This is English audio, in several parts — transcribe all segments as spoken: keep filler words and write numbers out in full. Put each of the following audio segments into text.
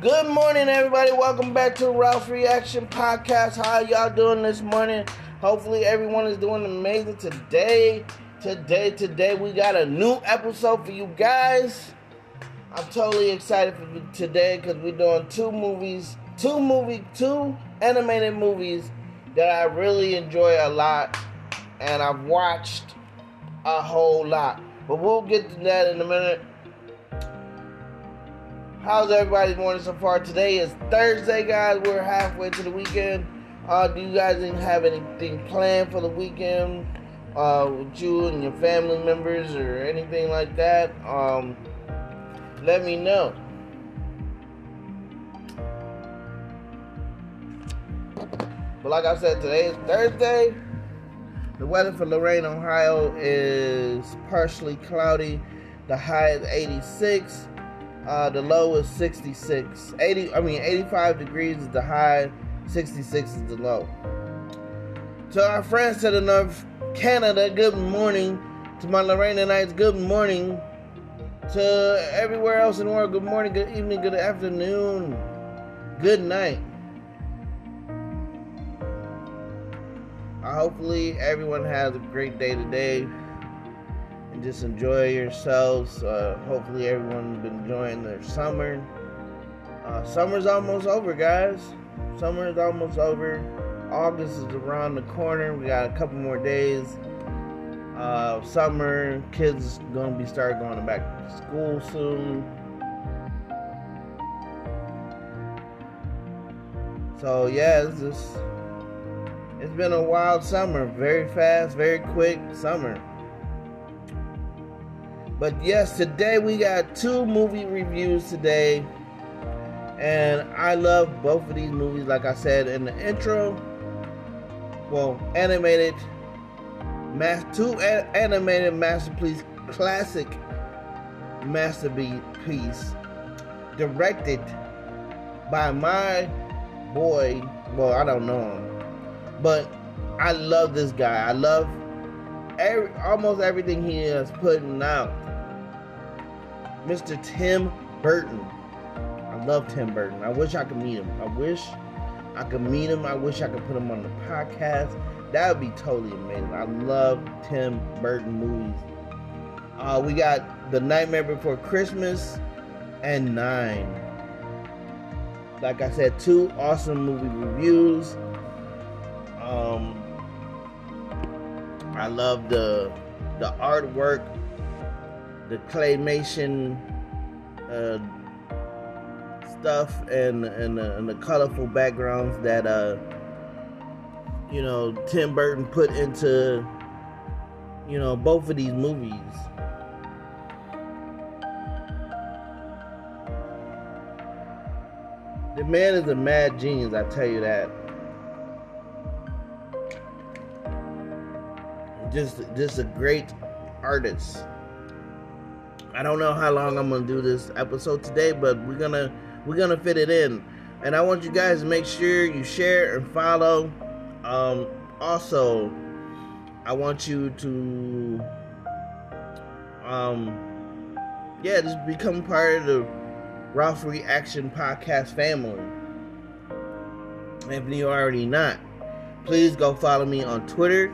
Good morning, everybody. Welcome back to Ralph's Reaction Podcast. How y'all doing this morning? Hopefully everyone is doing amazing today. Today, today, we got a new episode for you guys. I'm totally excited for today because we're doing two movies, two movie, two animated movies that I really enjoy a lot, and I've watched a whole lot. But we'll get to that in a minute. How's everybody's morning so far? Today is Thursday, guys. We're halfway to the weekend. Uh, do you guys even have anything planned for the weekend uh, with you and your family members or anything like that? Um, let me know. But like I said, today is Thursday. The weather for Lorain, Ohio is partially cloudy. The high is eighty-six. Uh, the low is sixty-six. eighty, I mean, eighty-five degrees is the high, sixty-six is the low. To our friends to the north, Canada, good morning. To my Lorena Knights, good morning. To everywhere else in the world, good morning, good evening, good afternoon, good night. Uh, hopefully everyone has a great day today. Just enjoy yourselves. Uh, hopefully everyone's been enjoying their summer. Uh, summer's almost over, guys. Summer's almost over. August is around the corner. We got a couple more days. Uh, summer, kids gonna be start going back to school soon. So yeah, it's just it's been a wild summer. Very fast, very quick summer. But yes, today we got two movie reviews today, and I love both of these movies, like I said in the intro. Well, animated, two animated masterpiece, classic masterpiece, directed by my boy, well, I don't know him, but I love this guy. I love every, almost everything he is putting out. Mister Tim Burton. I love Tim Burton. I wish I could meet him. I wish I could meet him. I wish I could put him on the podcast. That would be totally amazing. I love Tim Burton movies. Uh, we got The Nightmare Before Christmas and Nine. Like I said, two awesome movie reviews. Um, I love the the artwork, the claymation uh, stuff, and and, uh, and the colorful backgrounds that uh you know Tim Burton put into you know both of these movies. The man is a mad genius, I tell you that. Just, just a great artist. I don't know how long I'm gonna do this episode today, but we're gonna we're gonna fit it in. And I want you guys to make sure you share and follow. Um, also, I want you to, um, yeah, just become part of the Ralph's Reaction Podcast family. If you're already not, please go follow me on Twitter.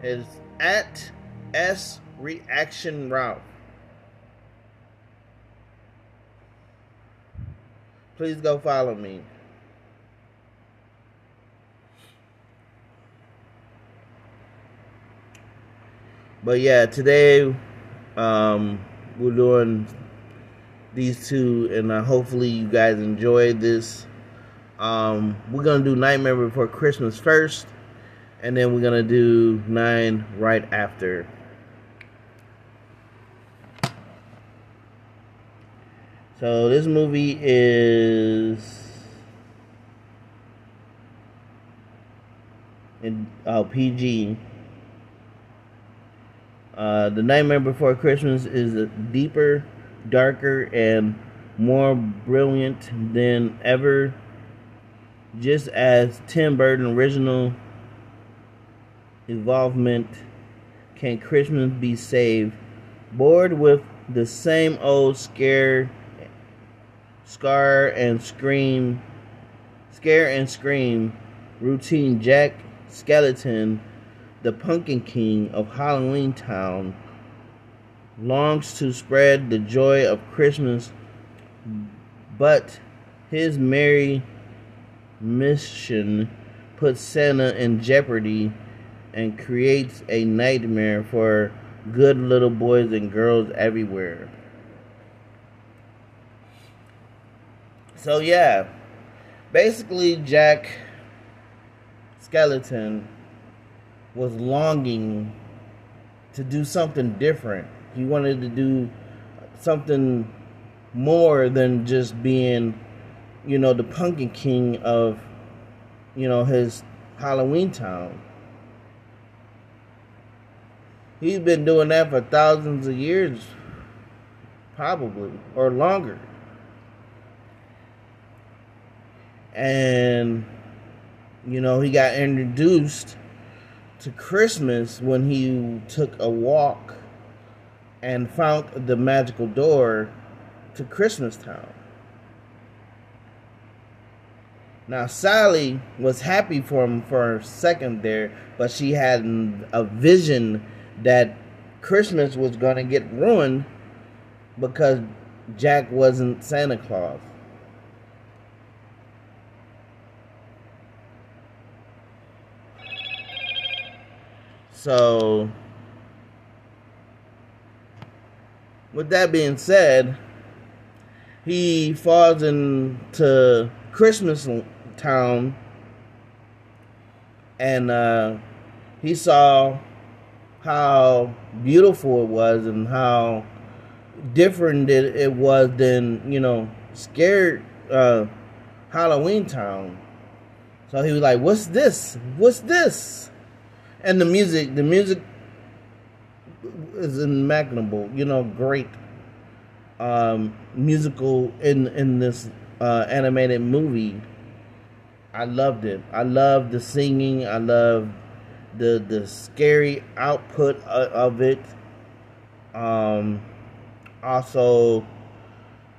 It's at S Reaction Ralph. Please go follow me. But yeah, today um, we're doing these two, and uh, hopefully you guys enjoy this. Um, we're gonna do Nightmare Before Christmas first. And then we're gonna do Nine right after. So this movie is in oh, P G. Uh, The Nightmare Before Christmas is a deeper, darker, and more brilliant than ever. Just as Tim Burton's original involvement, can Christmas be saved? Bored with the same old scare Scar and Scream, Scare and Scream routine Jack Skeleton, the Pumpkin King of Halloween Town, longs to spread the joy of Christmas, but his merry mission puts Santa in jeopardy and creates a nightmare for good little boys and girls everywhere. So yeah, basically Jack Skeleton was longing to do something different. He wanted to do something more than just being, you know, the Pumpkin King of, you know, his Halloween town. He's been doing that for thousands of years, probably, or longer. And, you know, he got introduced to Christmas when he took a walk and found the magical door to Christmas Town. Now, Sally was happy for him for a second there, but she had a vision that Christmas was going to get ruined because Jack wasn't Santa Claus. So, with that being said, he falls into Christmas Town, and uh, he saw how beautiful it was and how different it, it was than, you know, scared uh, Halloween Town. So he was like, "What's this? What's this?" And the music, the music is immaculate, you know, great um, musical in, in this uh, animated movie. I loved it. I loved the singing. I loved the the scary output of it. Um, also,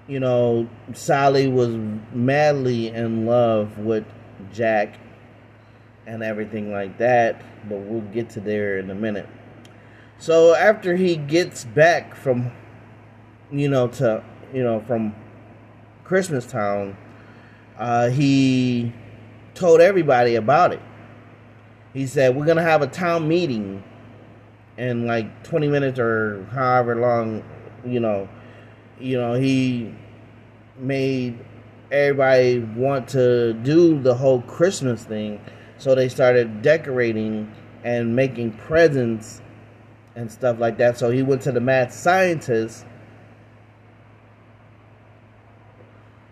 you know, Sally was madly in love with Jack and everything like that, but we'll get to there in a minute. So after he gets back from, you know, to, you know, from Christmas Town, uh, he told everybody about it. He said, "We're gonna have a town meeting in like twenty minutes or however long, you know, you know." He made everybody want to do the whole Christmas thing. So they started decorating and making presents and stuff like that. So he went to the mad scientist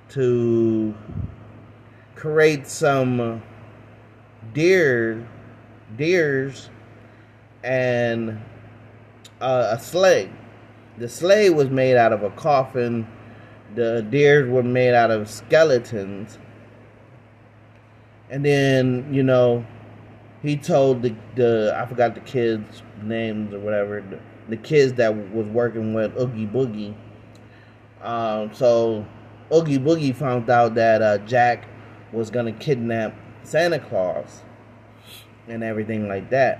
to create some deer, deers and uh, a sleigh. The sleigh was made out of a coffin. The deers were made out of skeletons. And then, you know, he told the, the I forgot the kids' names or whatever, the, the kids that was working with Oogie Boogie. Um, so Oogie Boogie found out that uh, Jack was going to kidnap Santa Claus and everything like that.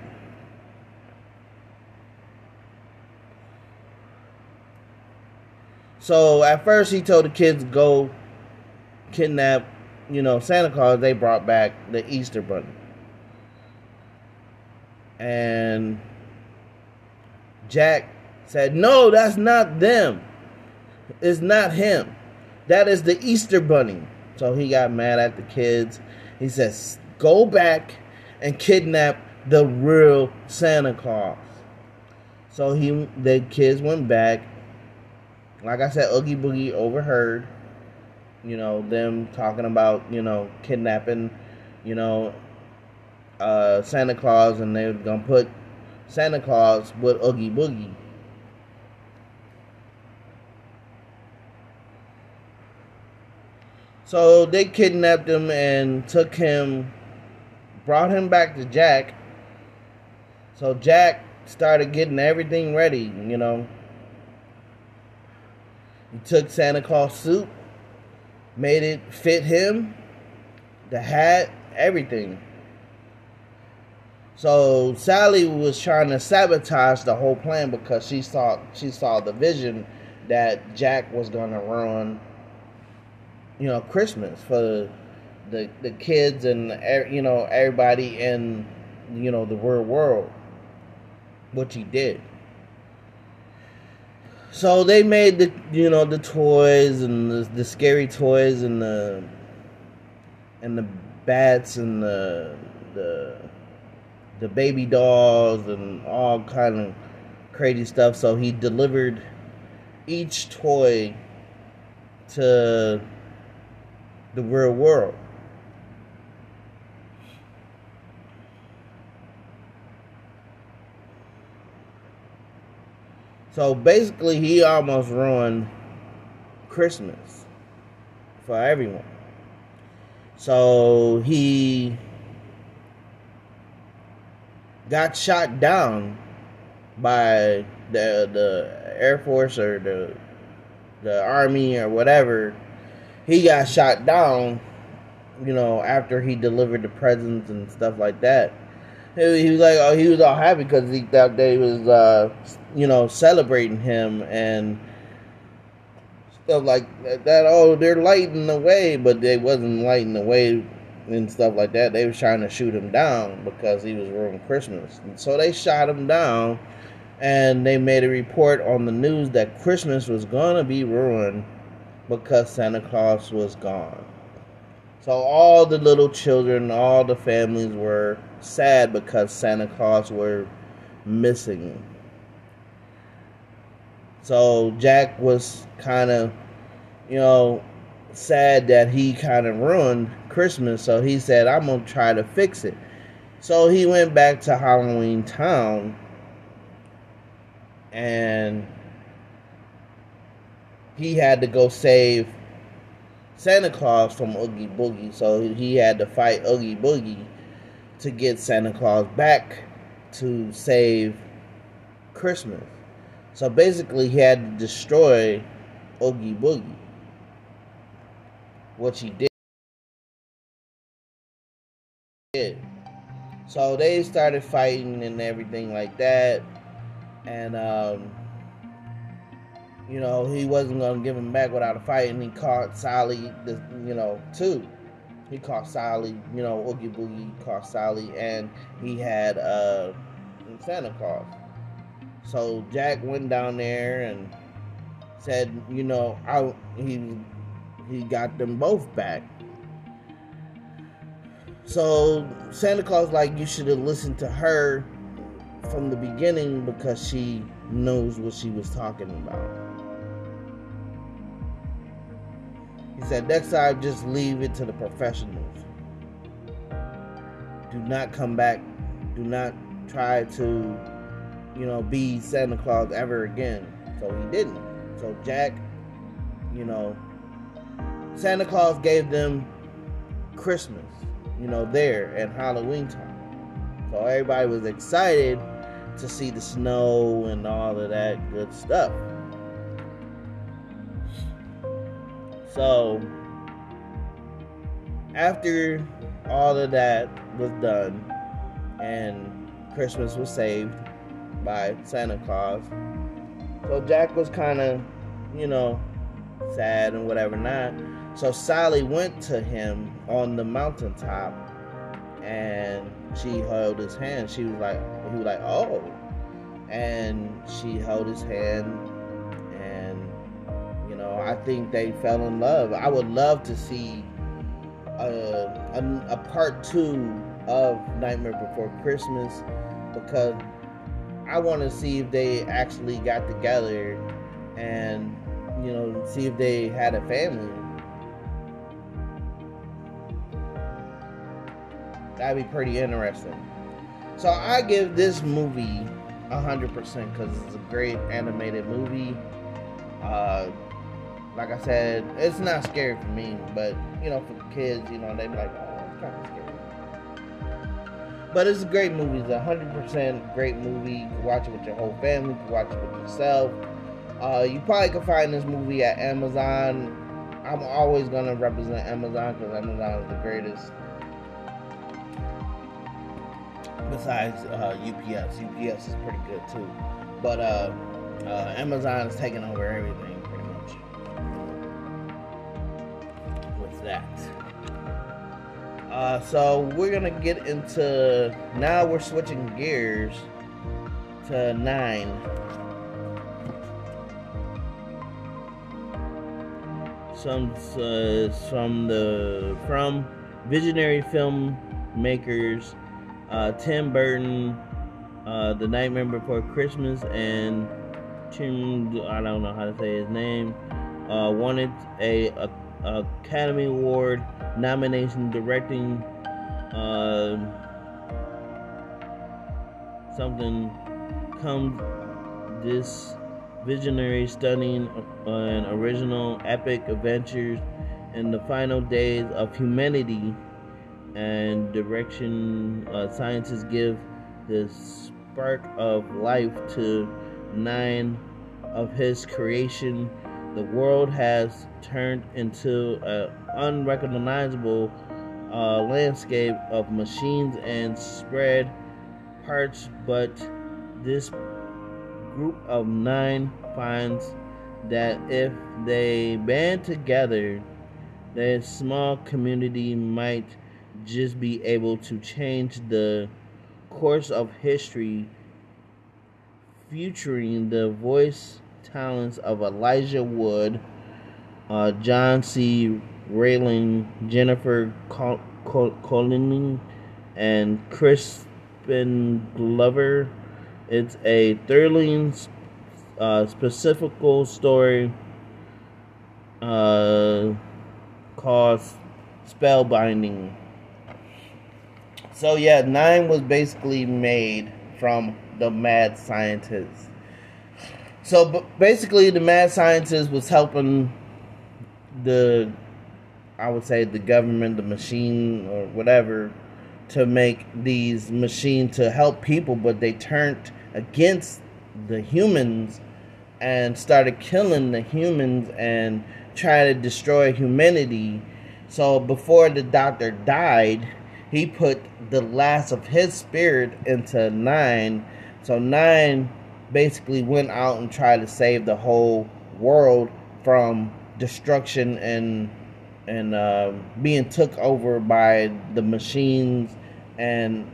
So at first he told the kids to go kidnap, you know, Santa Claus. They brought back the Easter Bunny. And Jack said, "No, that's not them. It's not him. That is the Easter Bunny." So he got mad at the kids. He says, "Go back and kidnap the real Santa Claus." So he, the kids went back. Like I said, Oogie Boogie overheard, you know, them talking about, you know, kidnapping, you know, uh, Santa Claus, and they were going to put Santa Claus with Oogie Boogie. So they kidnapped him and took him, brought him back to Jack. So Jack started getting everything ready, you know. He took Santa Claus' suit. made it fit him, the hat, everything. So Sally was trying to sabotage the whole plan because she saw she saw the vision that Jack was gonna ruin, you know, Christmas for the the kids and you know everybody in you know the real world, which he did. So they made the you know the toys and the, the scary toys and the and the bats and the the. the baby dolls and all kind of crazy stuff. So he delivered each toy to the real world. So basically he almost ruined Christmas for everyone. So he got shot down by the the Air Force or the the Army or whatever. He got shot down, you know, after he delivered the presents and stuff like that. He, he was like, oh, he was all happy because he thought they was, uh, you know, celebrating him and stuff like that. Oh, they're lighting the way, but they wasn't lighting the way and stuff like that. They was trying to shoot him down because he was ruining Christmas. And so they shot him down, and they made a report on the news that Christmas was going to be ruined because Santa Claus was gone. So all the little children, all the families were sad because Santa Claus were missing. So Jack was kind of, you know, sad that he kind of ruined Christmas, so he said, I'm going to try to fix it. So he went back to Halloween Town and he had to go save Santa Claus from Oogie Boogie. So he had to fight Oogie Boogie to get Santa Claus back to save Christmas. So basically he had to destroy Oogie Boogie, which he did. So they started fighting and everything like that. And, um, you know, he wasn't going to give him back without a fight. And he caught Sally, the, you know, too. He caught Sally, you know, Oogie Boogie caught Sally. And he had uh, Santa Claus. So Jack went down there and said, you know, I he He got them both back. So Santa Claus, like, you should have listened to her from the beginning because she knows what she was talking about. He said, next time, just leave it to the professionals. Do not come back. Do not try to, you know, be Santa Claus ever again. So he didn't. So Jack, you know, Santa Claus gave them Christmas, you know, there at Halloween Time. So everybody was excited to see the snow and all of that good stuff. So after all of that was done and Christmas was saved by Santa Claus, so Jack was kind of, you know, sad and whatever not. So Sally went to him on the mountaintop and she held his hand. She was like, he was like, oh. And she held his hand and, you know, I think they fell in love. I would love to see a, a, a part two of Nightmare Before Christmas because I want to see if they actually got together and, you know, see if they had a family. That'd be pretty interesting. So I give this movie one hundred percent because it's a great animated movie. Uh, like I said, it's not scary for me, but, you know, for kids, you know, they'd be like, oh, it's kind of scary. But it's a great movie. It's a one hundred percent great movie. You can watch it with your whole family. You can watch it with yourself. Uh, you probably can find this movie at Amazon. I'm always going to represent Amazon because Amazon is the greatest. Besides uh, U P S. U P S is pretty good too. But uh, uh, Amazon is taking over everything pretty much. With that. Uh, so we're going to get into... Now we're switching gears to Nine. Some uh, from the from visionary filmmakers uh, Tim Burton, uh, The Nightmare Before Christmas, and Tim, I don't know how to say his name, uh, wanted a, a, a Academy Award nomination directing uh, something comes this. Visionary, stunning, uh, and original epic adventures in the final days of humanity and direction. Uh, scientists give the spark of life to nine of his creation. The world has turned into an unrecognizable uh, landscape of machines and spread parts, but this group of nine finds that if they band together, their small community might just be able to change the course of history, featuring the voice talents of Elijah Wood, uh, John C Reilly, Jennifer Collin, and Crispin Glover. It's a thrilling, uh, specific story uh, called Spellbinding. So yeah, Nine was basically made from the Mad Scientist. So basically, the Mad Scientist was helping the, I would say, the government, the machine, or whatever, to make these machines to help people, but they turned against the humans and started killing the humans and trying to destroy humanity. So before the doctor died, he put the last of his spirit into Nine. So Nine basically went out and tried to save the whole world from destruction and and uh, being took over by the machines and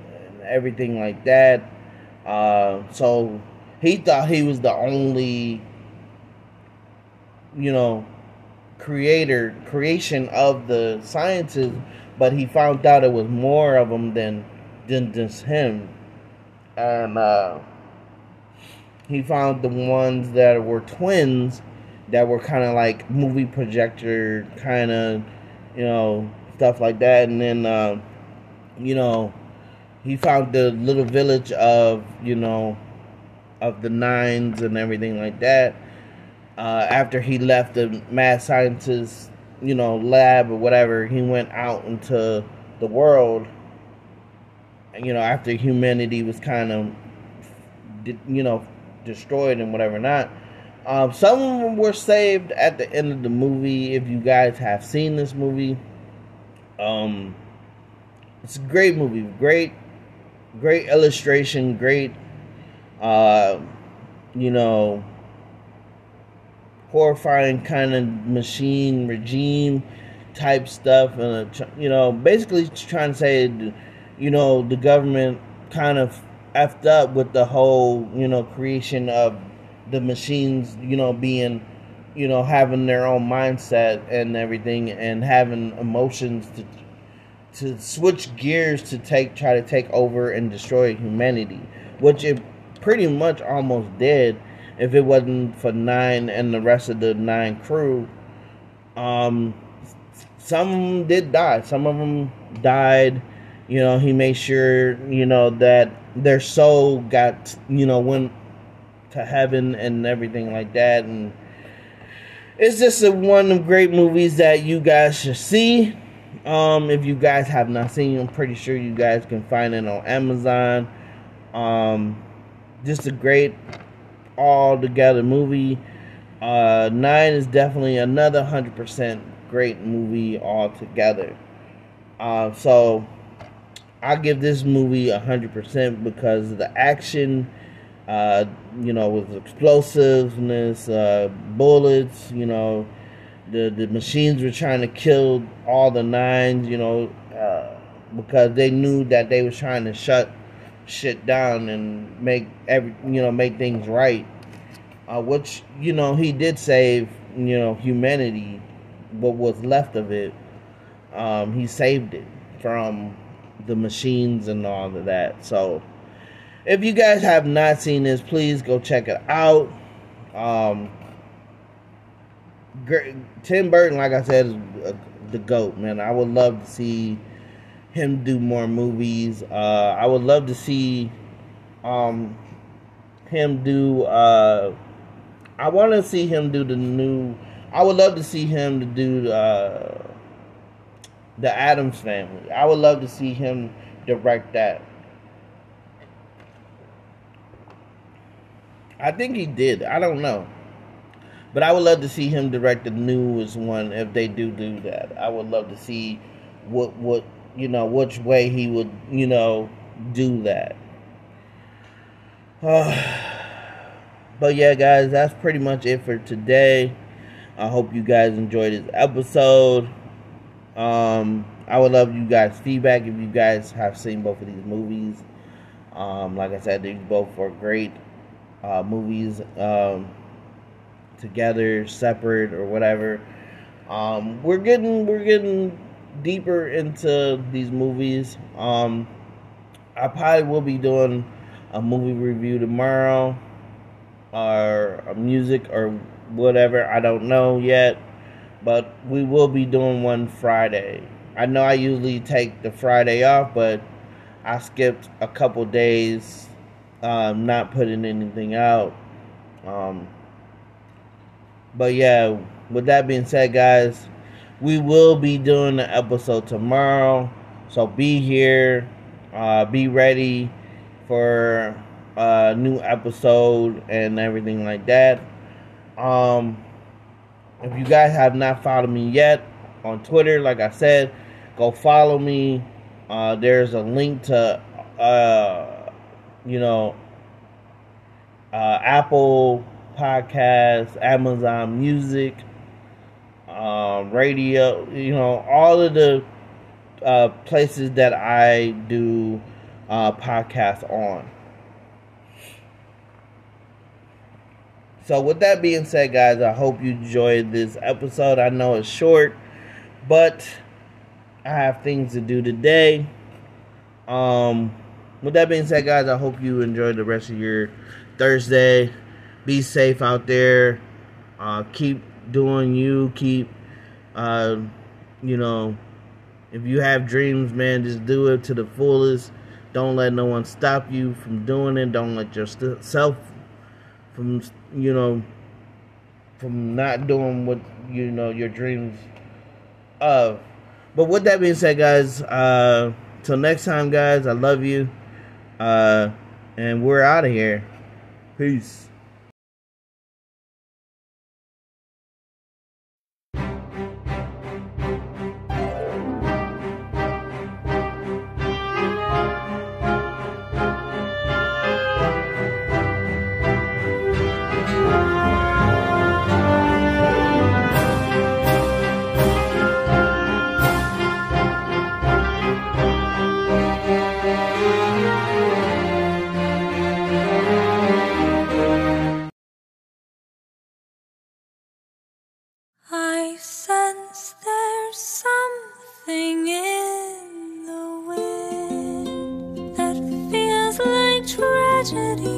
everything like that. Uh, so he thought he was the only, you know, creator, creation of the scientists, but he found out it was more of them than, than just him. And uh, he found the ones that were twins that were kind of like movie projector kind of, you know, stuff like that. And then, uh, you know, he found the little village of, you know, of the nines and everything like that. Uh, after he left the mad scientist, you know, lab or whatever, he went out into the world. And, you know, after humanity was kind of, you know, destroyed and whatever not. Um, some of them were saved at the end of the movie. If you guys have seen this movie, um, it's a great movie, great, great illustration, great, uh, you know, horrifying kind of machine regime type stuff, and uh, you know, basically trying to say, you know, the government kind of effed up with the whole, you know, creation of the machines, you know, being, you know, having their own mindset and everything, and having emotions to to switch gears to take try to take over and destroy humanity, which it pretty much almost did if it wasn't for Nine and the rest of the Nine crew. Um, some did die. Some of them died. You know, he made sure, you know, that their soul got, you know, went to heaven and everything like that. And it's just a, one of the great movies that you guys should see. Um, if you guys have not seen it, I'm pretty sure you guys can find it on Amazon. Um, just a great all together movie. Uh, Nine is definitely another one hundred percent great movie altogether. Uh, so I give this movie one hundred percent because the action, uh, you know, with explosiveness, uh, bullets, you know, the, the machines were trying to kill all the nines, you know, uh, because they knew that they were trying to shut shit down and make every, you know, make things right. Uh, which, you know, he did save, you know, humanity, what was left of it. Um, he saved it from the machines and all of that. So, if you guys have not seen this, please go check it out. Um, Tim Burton, like I said, is the GOAT, man. I would love to see him do more movies. Uh, I would love to see um, him do... Uh, I want to see him do the new... I would love to see him to do uh, The Addams Family. I would love to see him direct that. I think he did. I don't know. But I would love to see him direct the newest one if they do do that. I would love to see what, what you know, which way he would, you know, do that. Uh... But yeah, guys, that's pretty much it for today. I hope you guys enjoyed this episode. Um, I would love you guys' feedback if you guys have seen both of these movies. Um, like I said, these both are great uh, movies um, together, separate, or whatever. Um, we're getting we're getting deeper into these movies. Um, I probably will be doing a movie review tomorrow. Or music or whatever. I don't know yet. But we will be doing one Friday. I know I usually take the Friday off. But I skipped a couple days. Um, not putting anything out. Um, but yeah. With that being said, guys. We will be doing an episode tomorrow. So be here. Uh, be ready for... Uh, new episode and everything like that. Um, if you guys have not followed me yet on Twitter, like I said, go follow me. Uh, there's a link to, uh, you know, uh, Apple Podcasts, Amazon Music, uh, radio, you know, all of the uh, places that I do uh, podcasts on. So with that being said, guys, I hope you enjoyed this episode. I know it's short, but I have things to do today. Um, with that being said, guys, I hope you enjoyed the rest of your Thursday. Be safe out there. Uh, keep doing you. Keep, uh, you know, if you have dreams, man, just do it to the fullest. Don't let no one stop you from doing it. Don't let yourself from, you know, from not doing what, you know, your dreams of. But with that being said, guys, uh, till next time, guys, I love you, uh, and we're out of here. Peace. Tragedy.